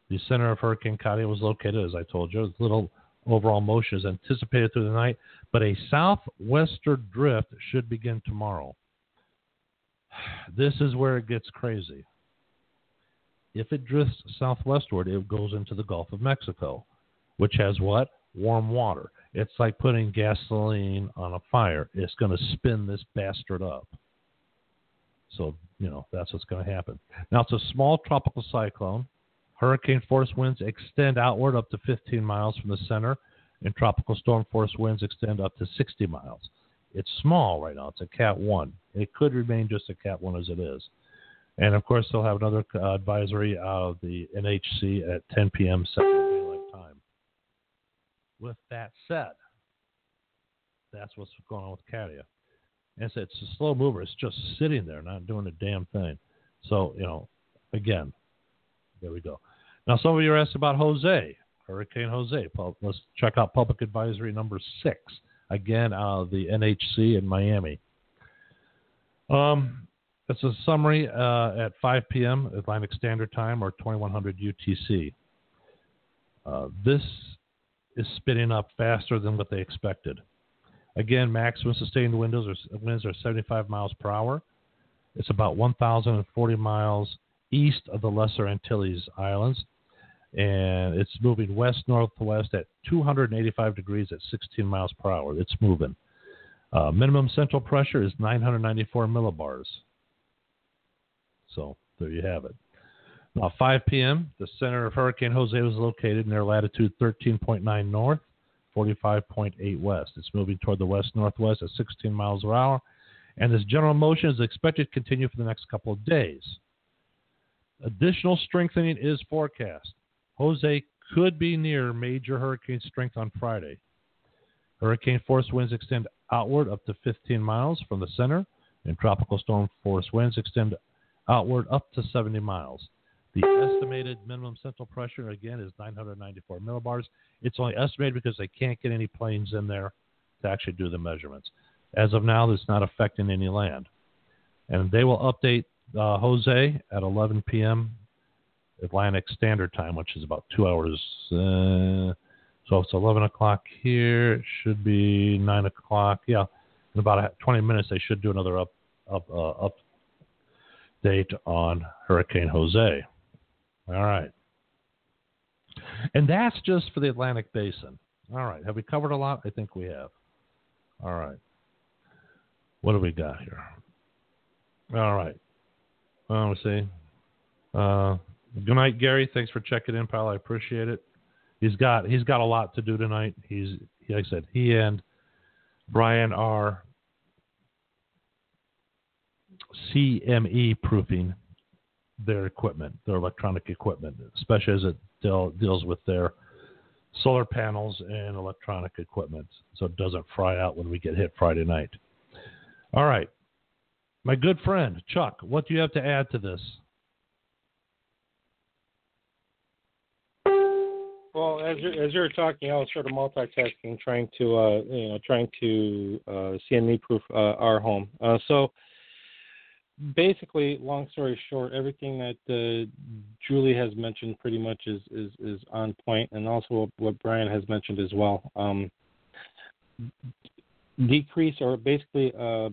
The center of Hurricane Katia was located, as I told you. Little overall motion is anticipated through the night, but a southwester drift should begin tomorrow. This is where it gets crazy. If it drifts southwestward, it goes into the Gulf of Mexico, which has what? Warm water. It's like putting gasoline on a fire. It's going to spin this bastard up. So, you know, that's what's going to happen. Now, it's a small tropical cyclone. Hurricane force winds extend outward up to fifteen miles from the center, and tropical storm force winds extend up to sixty miles. It's small right now. It's a Cat one. It could remain just a Cat one as it is. And, of course, they'll have another uh, advisory out of the N H C at ten p.m. Central Daylight Time. With that said, that's what's going on with Katia. And so it's a slow mover. It's just sitting there, not doing a damn thing. So, you know, again, there we go. Now, some of you are asked about Jose, Hurricane Jose. Let's check out public advisory number six, again, out of the N H C in Miami. Um, it's a summary uh, at five p.m. Atlantic Standard Time, or twenty-one hundred U T C. Uh, this is spinning up faster than what they expected. Again, maximum sustained winds are, winds are seventy-five miles per hour. It's about one thousand forty miles east of the Lesser Antilles Islands, and it's moving west-northwest at two hundred eighty-five degrees at sixteen miles per hour. It's moving. Uh, minimum central pressure is nine hundred ninety-four millibars. So there you have it. Now, five p.m., the center of Hurricane Jose was located near latitude thirteen point nine north. forty-five point eight west. It's moving toward the west-northwest at sixteen miles per hour, and this general motion is expected to continue for the next couple of days. Additional strengthening is forecast. Jose could be near major hurricane strength on Friday. Hurricane force winds extend outward up to fifteen miles from the center, and tropical storm force winds extend outward up to seventy miles. The estimated minimum central pressure, again, is nine hundred ninety-four millibars. It's only estimated because they can't get any planes in there to actually do the measurements. As of now, it's not affecting any land. And they will update uh, Jose at eleven p.m. Atlantic Standard Time, which is about two hours. Uh, so it's eleven o'clock here. It should be nine o'clock. Yeah, in about twenty minutes, they should do another up, up, uh, update on Hurricane Jose. All right. And that's just for the Atlantic Basin. All right. Have we covered a lot? I think we have. All right. What do we got here? All right. Well, let's see. Uh, good night, Gary. Thanks for checking in, pal. I appreciate it. He's got he's got a lot to do tonight. He's like I said, he and Brian are C M E proofing their equipment, their electronic equipment, especially as it deal, deals with their solar panels and electronic equipment, so it doesn't fry out when we get hit Friday night. All right. My good friend, Chuck, what do you have to add to this? Well, as you, as you were talking, I was sort of multitasking, trying to, uh, you know, trying to uh, C M E proof uh, our home. Uh, so, Basically, long story short, everything that uh, Julie has mentioned pretty much is, is, is on point, and also what Brian has mentioned as well. Um, decrease or basically uh,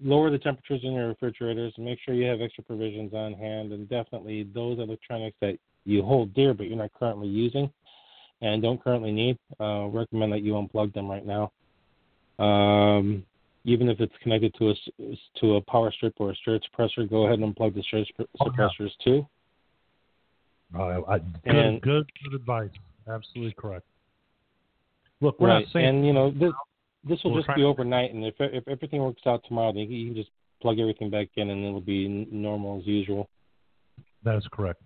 lower the temperatures in your refrigerators and make sure you have extra provisions on hand, and definitely those electronics that you hold dear but you're not currently using and don't currently need, uh, recommend that you unplug them right now. Um, even if it's connected to a, to a power strip or a surge suppressor, go ahead and unplug the surge suppressors too. Uh, I, and, good, good, good advice. Absolutely correct. Look, we're right. not saying... And, you know, this, this will we're just be overnight, and if if everything works out tomorrow, then you can just plug everything back in, and it'll be normal as usual. That is correct.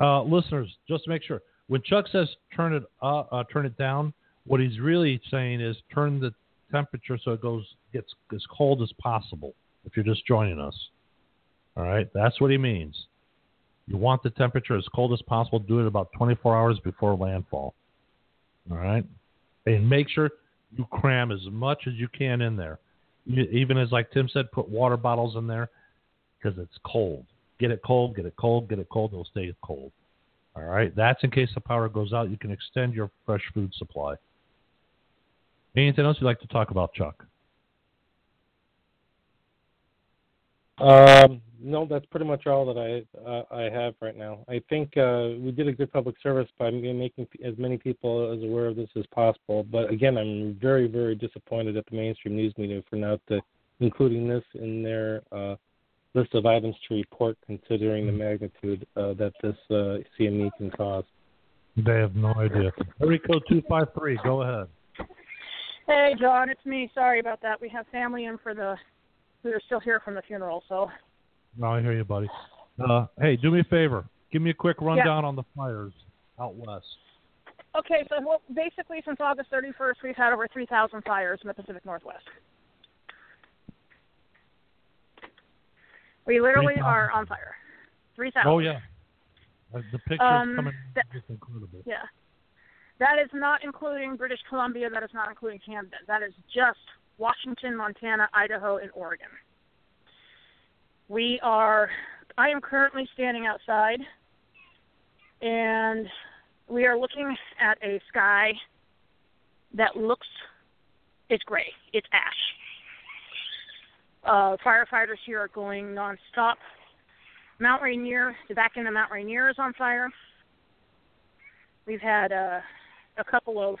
Uh, listeners, just to make sure, when Chuck says turn it uh, uh, turn it down, what he's really saying is turn the temperature so it goes gets as cold as possible if you're just joining us. All right? That's what he means. You want the temperature as cold as possible. Do it about twenty-four hours before landfall. All right? And make sure you cram as much as you can in there. You, even as, like Tim said, put water bottles in there because it's cold. Get it cold, get it cold, get it cold. It'll stay cold. All right? That's in case the power goes out. You can extend your fresh food supply. Anything else you'd like to talk about, Chuck? Um... No, that's pretty much all that I uh, I have right now. I think uh, we did a good public service by making as many people as aware of this as possible. But again, I'm very, very disappointed at the mainstream news media for not to, including this in their uh, list of items to report, considering the magnitude uh, that this uh, C M E can cause. They have no idea. Rico two five three, go ahead. Hey, John, it's me. Sorry about that. We have family in for the, we were still here from the funeral, so. No, I hear you, buddy. Uh, hey, do me a favor. Give me a quick rundown yeah. on the fires out west. Okay, so well, basically since August thirty-first, we've had over three thousand fires in the Pacific Northwest. We literally are on fire. three thousand. Oh, yeah. The picture's um, coming. That, it's incredible. Yeah. That is not including British Columbia. That is not including Canada. That is just Washington, Montana, Idaho, and Oregon. We are, I am currently standing outside, and we are looking at a sky that looks, it's gray, it's ash. Uh, firefighters here are going nonstop. Mount Rainier, the back end of Mount Rainier is on fire. We've had uh, a couple of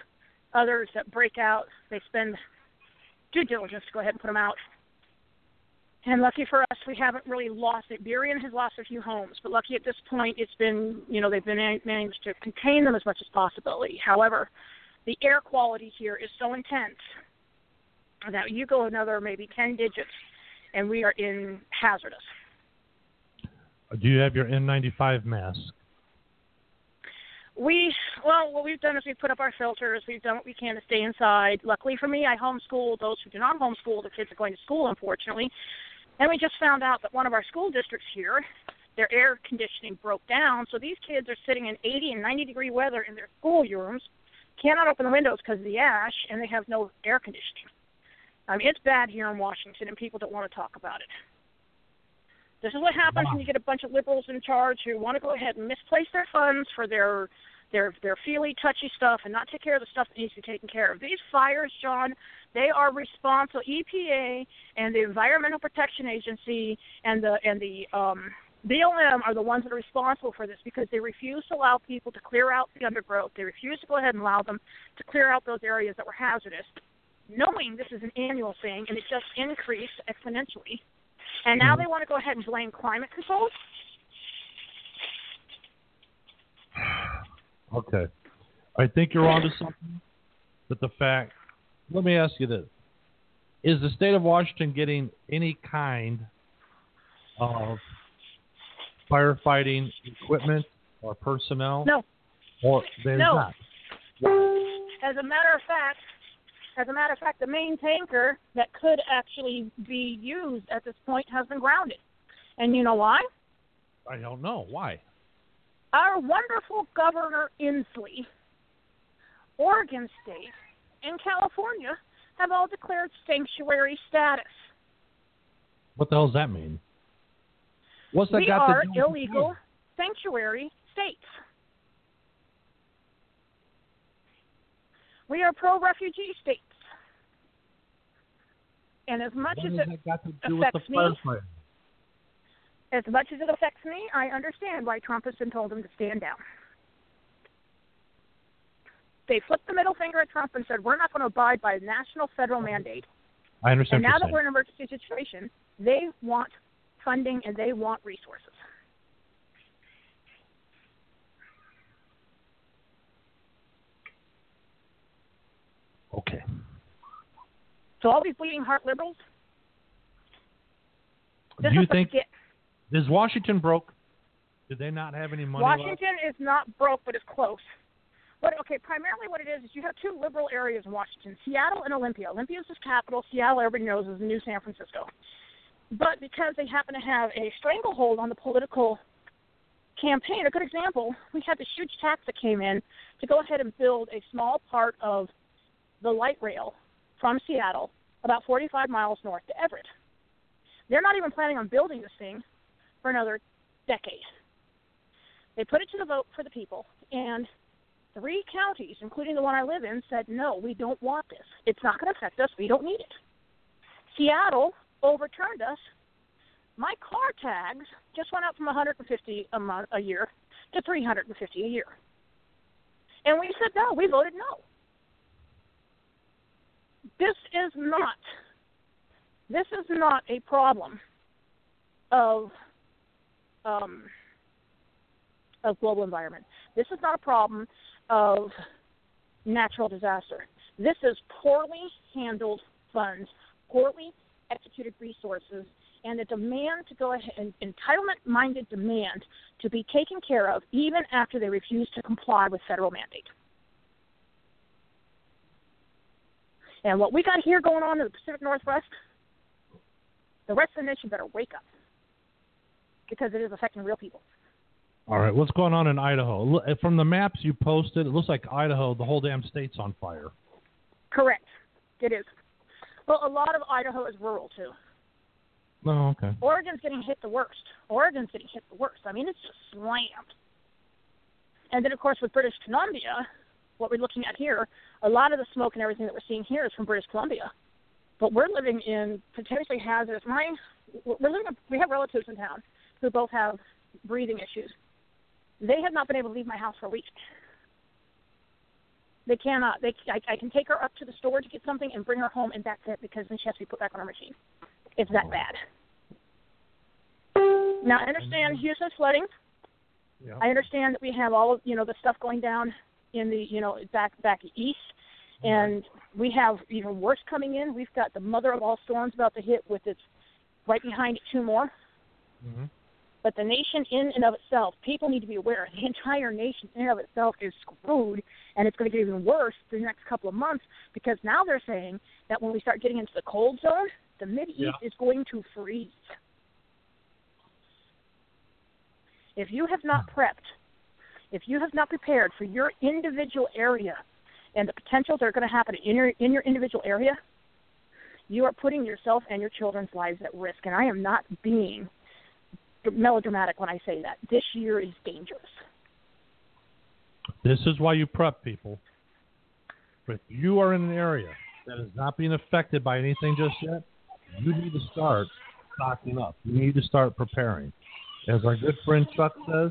others that break out. They spend due diligence to go ahead and put them out. And lucky for us, we haven't really lost it. Burien has lost a few homes, but lucky at this point, it's been, you know, they've been managed to contain them as much as possibility. However, the air quality here is so intense that you go another maybe ten digits, and we are in hazardous. Do you have your N ninety-five mask? We, well, what we've done is we've put up our filters. We've done what we can to stay inside. Luckily for me, I homeschool. Those who do not homeschool, the kids are going to school, unfortunately. And we just found out that one of our school districts here, their air conditioning broke down, so these kids are sitting in eighty and ninety degree weather in their schoolrooms, cannot open the windows because of the ash, and they have no air conditioning. I mean, it's bad here in Washington, and people don't want to talk about it. This is what happens when you get a bunch of liberals in charge who want to go ahead and misplace their funds for their their their feely, touchy stuff and not take care of the stuff that needs to be taken care of. These fires, John, they are responsible. E P A and the Environmental Protection Agency and the and the um, B L M are the ones that are responsible for this because they refuse to allow people to clear out the undergrowth. They refuse to go ahead and allow them to clear out those areas that were hazardous, knowing this is an annual thing, and it just increased exponentially. And now they want to go ahead and blame climate control? Okay. I think you're onto something. But the fact, let me ask you this. Is the state of Washington getting any kind of firefighting equipment or personnel? No. Or they're no. not? As a matter of fact, As a matter of fact, the main tanker that could actually be used at this point has been grounded. And you know why? I don't know. Why? Our wonderful Governor Inslee, Oregon State, and California have all declared sanctuary status. What the hell does that mean? What's that we got to do? We are illegal sanctuary states. We are pro-refugee states. And as much as it affects me, as much as it affects me, I understand why Trump has been told him to stand down. They flipped the middle finger at Trump and said, we're not going to abide by a national federal mandate. I understand. And now that we're in an emergency situation, they want funding and they want resources. Okay. So all these bleeding heart liberals. Do you think – is Washington broke? Did they not have any money Washington left? Is not broke, but it's close. But, okay, primarily what it is is you have two liberal areas in Washington, Seattle and Olympia. Olympia is the capital. Seattle, everybody knows, is the new San Francisco. But because they happen to have a stranglehold on the political campaign, a good example, we had this huge tax that came in to go ahead and build a small part of the light rail from Seattle, about forty-five miles north to Everett. They're not even planning on building this thing for another decade. They put it to the vote for the people, and three counties, including the one I live in, said, no, we don't want this. It's not going to affect us. We don't need it. Seattle overturned us. My car tags just went up from one hundred fifty a month, a year to three hundred fifty a year. And we said no. We voted no. This is not, this is not a problem of um, of global environment. This is not a problem of natural disaster. This is poorly handled funds, poorly executed resources, and a demand to go ahead, an entitlement-minded demand to be taken care of even after they refuse to comply with federal mandate. And what we got here going on in the Pacific Northwest, the rest of the nation better wake up because it is affecting real people. All right, what's going on in Idaho? From the maps you posted, it looks like Idaho, the whole damn state's on fire. Correct. It is. Well, a lot of Idaho is rural, too. Oh, okay. Oregon's getting hit the worst. Oregon's getting hit the worst. I mean, it's just slammed. And then, of course, with British Columbia, what we're looking at here, a lot of the smoke and everything that we're seeing here is from British Columbia. But we're living in potentially hazardous. My, we're living, we have relatives in town who both have breathing issues. They have not been able to leave my house for a week. They cannot. They, I, I can take her up to the store to get something and bring her home, and that's it, because then she has to be put back on her machine. It's that bad. Now, I understand Houston's flooding. Yeah. I understand that we have all of, you know, the stuff going down in the, you know, back back east, and we have even worse coming in. We've got the mother of all storms about to hit with its, right behind it, two more. Mm-hmm. But the nation in and of itself, people need to be aware, the entire nation in and of itself is screwed, and it's going to get even worse the next couple of months, because now they're saying that when we start getting into the cold zone, the Mideast yeah. is going to freeze. If you have not prepped, if you have not prepared for your individual area and the potentials that are going to happen in your, in your individual area, you are putting yourself and your children's lives at risk. And I am not being melodramatic when I say that. This year is dangerous. This is why you prep, people. If you are in an area that is not being affected by anything just yet, you need to start stocking up. You need to start preparing. As our good friend Chuck says,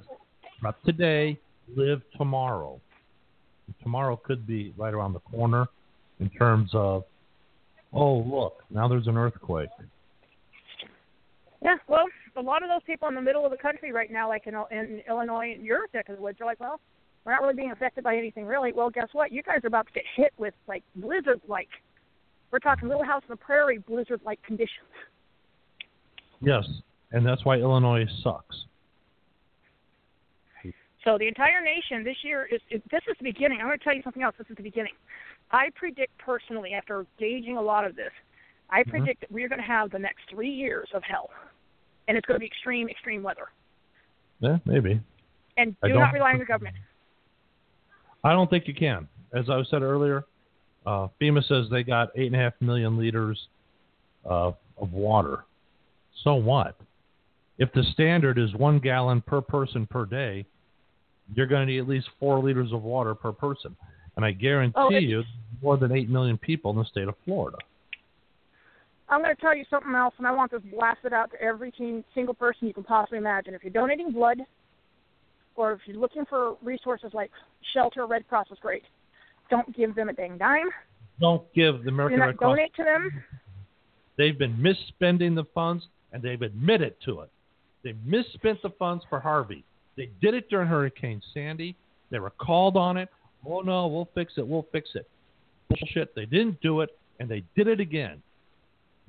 prep today, live tomorrow. Tomorrow could be right around the corner in terms of, oh, look, now there's an earthquake. Yeah, well, a lot of those people in the middle of the country right now, like in, in Illinois and your neck of the woods, are like, well, we're not really being affected by anything really. Well, guess what? You guys are about to get hit with, like, blizzard-like. We're talking Little House on the Prairie blizzard-like conditions. Yes, and that's why Illinois sucks. So the entire nation this year, is this is the beginning. I'm going to tell you something else. This is the beginning. I predict personally, after gauging a lot of this, I mm-hmm. predict that we're going to have the next three years of hell. And it's going to be extreme, extreme weather. Yeah, maybe. And do not rely on the government. I don't think you can. As I said earlier, uh, FEMA says they got eight point five million liters uh, of water. So what? If the standard is one gallon per person per day, you're going to need at least four liters of water per person. And I guarantee oh, you, more than eight million people in the state of Florida. I'm going to tell you something else, and I want this blasted out to every single person you can possibly imagine. If you're donating blood, or if you're looking for resources like shelter, Red Cross is great. Don't give them a dang dime. Don't give the American Red Cross. Do not donate to them. They've been misspending the funds, and they've admitted to it. They misspent the funds for Harvey. They did it during Hurricane Sandy. They were called on it. Oh, no, we'll fix it. We'll fix it. Bullshit. They didn't do it, and they did it again.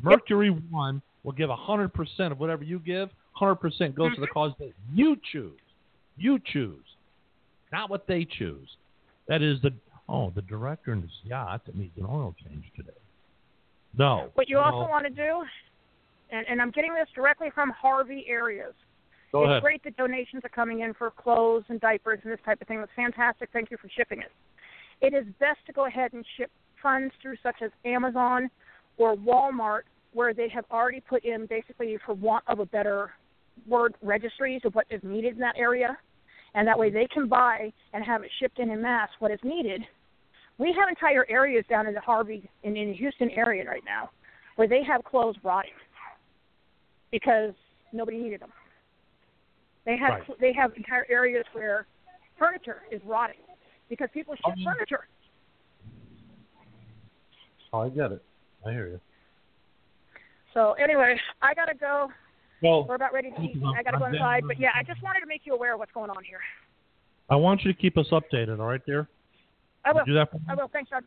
Mercury one will give one hundred percent of whatever you give. one hundred percent goes mm-hmm. to the cause that you choose. You choose. Not what they choose. That is the, oh, the director in his yacht that needs an oil change today. No. What you no. also want to do, and, and I'm getting this directly from Harvey areas. Go it's ahead. Great that donations are coming in for clothes and diapers and this type of thing. That's fantastic. Thank you for shipping it. It is best to go ahead and ship funds through such as Amazon or Walmart, where they have already put in, basically, for want of a better word, registries of what is needed in that area. And that way they can buy and have it shipped in en masse what is needed. We have entire areas down in the Harvey, in, in the Houston area right now, where they have clothes rotting because nobody needed them. They have right. they have entire areas where furniture is rotting because people ship oh, furniture. Oh, I get it. I hear you. So anyway, I gotta go. Well, we're about ready to eat. I gotta go inside. But yeah, I just wanted to make you aware of what's going on here. I want you to keep us updated. All right, dear. I will. Can you do that for me? I will. Thanks, John.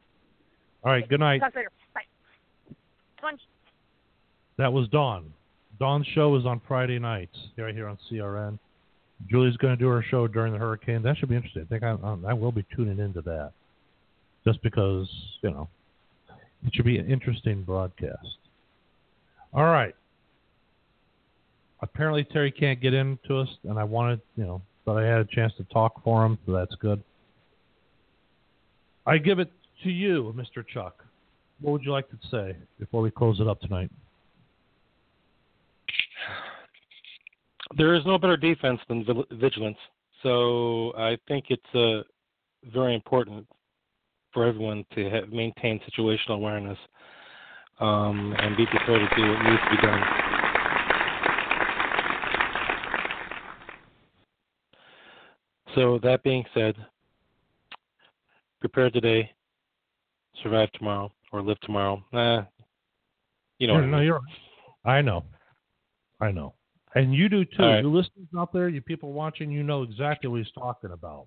All right. Good night. Talk later. Bye. Lunch. That was Dawn. Dawn's show is on Friday nights right here on C R N. Julie's going to do her show during the hurricane. That should be interesting. I think I, I will be tuning into that just because, you know, it should be an interesting broadcast. All right. Apparently Terry can't get in to us, and I wanted, you know, but I had a chance to talk for him, so that's good. I give it to you, Mister Chuck. What would you like to say before we close it up tonight? There is no better defense than vigilance, so I think it's uh, very important for everyone to have, maintain situational awareness um, and be prepared to do what needs to be done. So that being said, prepare today, survive tomorrow, or live tomorrow. Uh, you know, no, no, you're right. I know, I know. And you do, too. Right. You listeners out there, you people watching, you know exactly what he's talking about.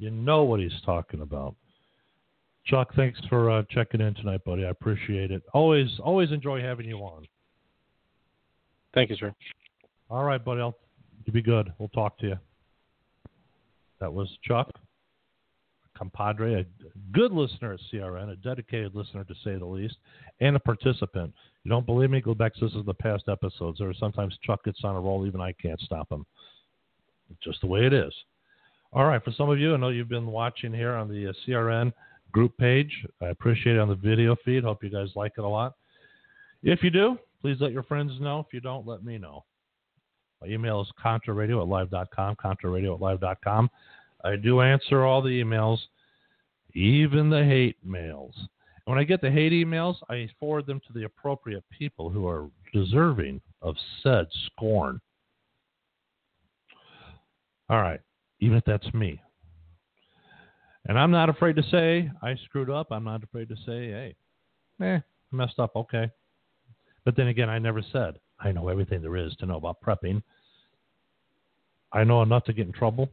You know what he's talking about. Chuck, thanks for uh, checking in tonight, buddy. I appreciate it. Always always enjoy having you on. Thank you, sir. All right, buddy. I'll, you be good. We'll talk to you. That was Chuck, a compadre, a good listener at C R N, a dedicated listener to say the least, and a participant. You don't believe me? Go back to this is the past episodes. There are sometimes Chuck gets on a roll. Even I can't stop him. It's just the way it is. All right. For some of you, I know you've been watching here on the uh, C R N group page. I appreciate it on the video feed. Hope you guys like it a lot. If you do, please let your friends know. If you don't, let me know. My email is contraradio at live dot com, contraradio at live dot com. I do answer all the emails, even the hate mails. When I get the hate emails, I forward them to the appropriate people who are deserving of said scorn. All right, even if that's me. And I'm not afraid to say I screwed up. I'm not afraid to say, hey, eh, I messed up, okay. But then again, I never said I know everything there is to know about prepping. I know enough to get in trouble,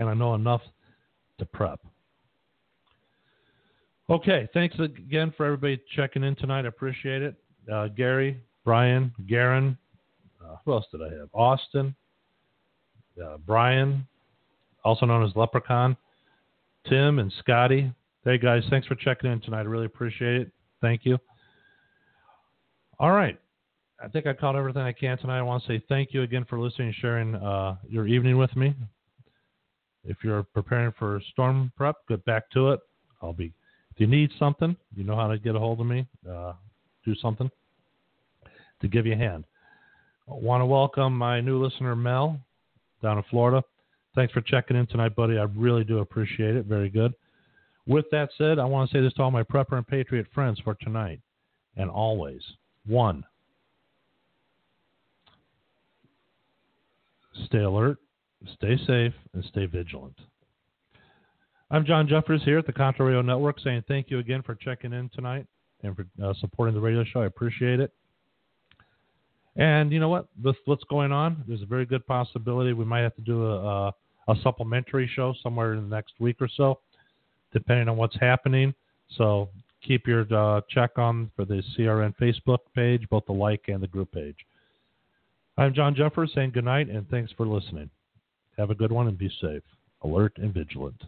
and I know enough to prep. Okay, thanks again for everybody checking in tonight. I appreciate it. Uh, Gary, Brian, Garen, uh, who else did I have? Austin, uh, Brian, also known as Leprechaun, Tim, and Scotty. Hey, guys, thanks for checking in tonight. I really appreciate it. Thank you. All right. I think I caught everything I can tonight. I want to say thank you again for listening and sharing uh, your evening with me. If you're preparing for storm prep, get back to it. I'll be... If you need something, you know how to get a hold of me, uh, do something to give you a hand. I want to welcome my new listener, Mel, down in Florida. Thanks for checking in tonight, buddy. I really do appreciate it. Very good. With that said, I want to say this to all my prepper and patriot friends for tonight and always. One, stay alert, stay safe, and stay vigilant. I'm John Jeffers here at the Contra Radio Network saying thank you again for checking in tonight and for uh, supporting the radio show. I appreciate it. And you know what? With what's going on, there's a very good possibility we might have to do a, a, a supplementary show somewhere in the next week or so, depending on what's happening. So keep your uh, check on for the C R N Facebook page, both the like and the group page. I'm John Jeffers saying good night and thanks for listening. Have a good one and be safe, alert, and vigilant.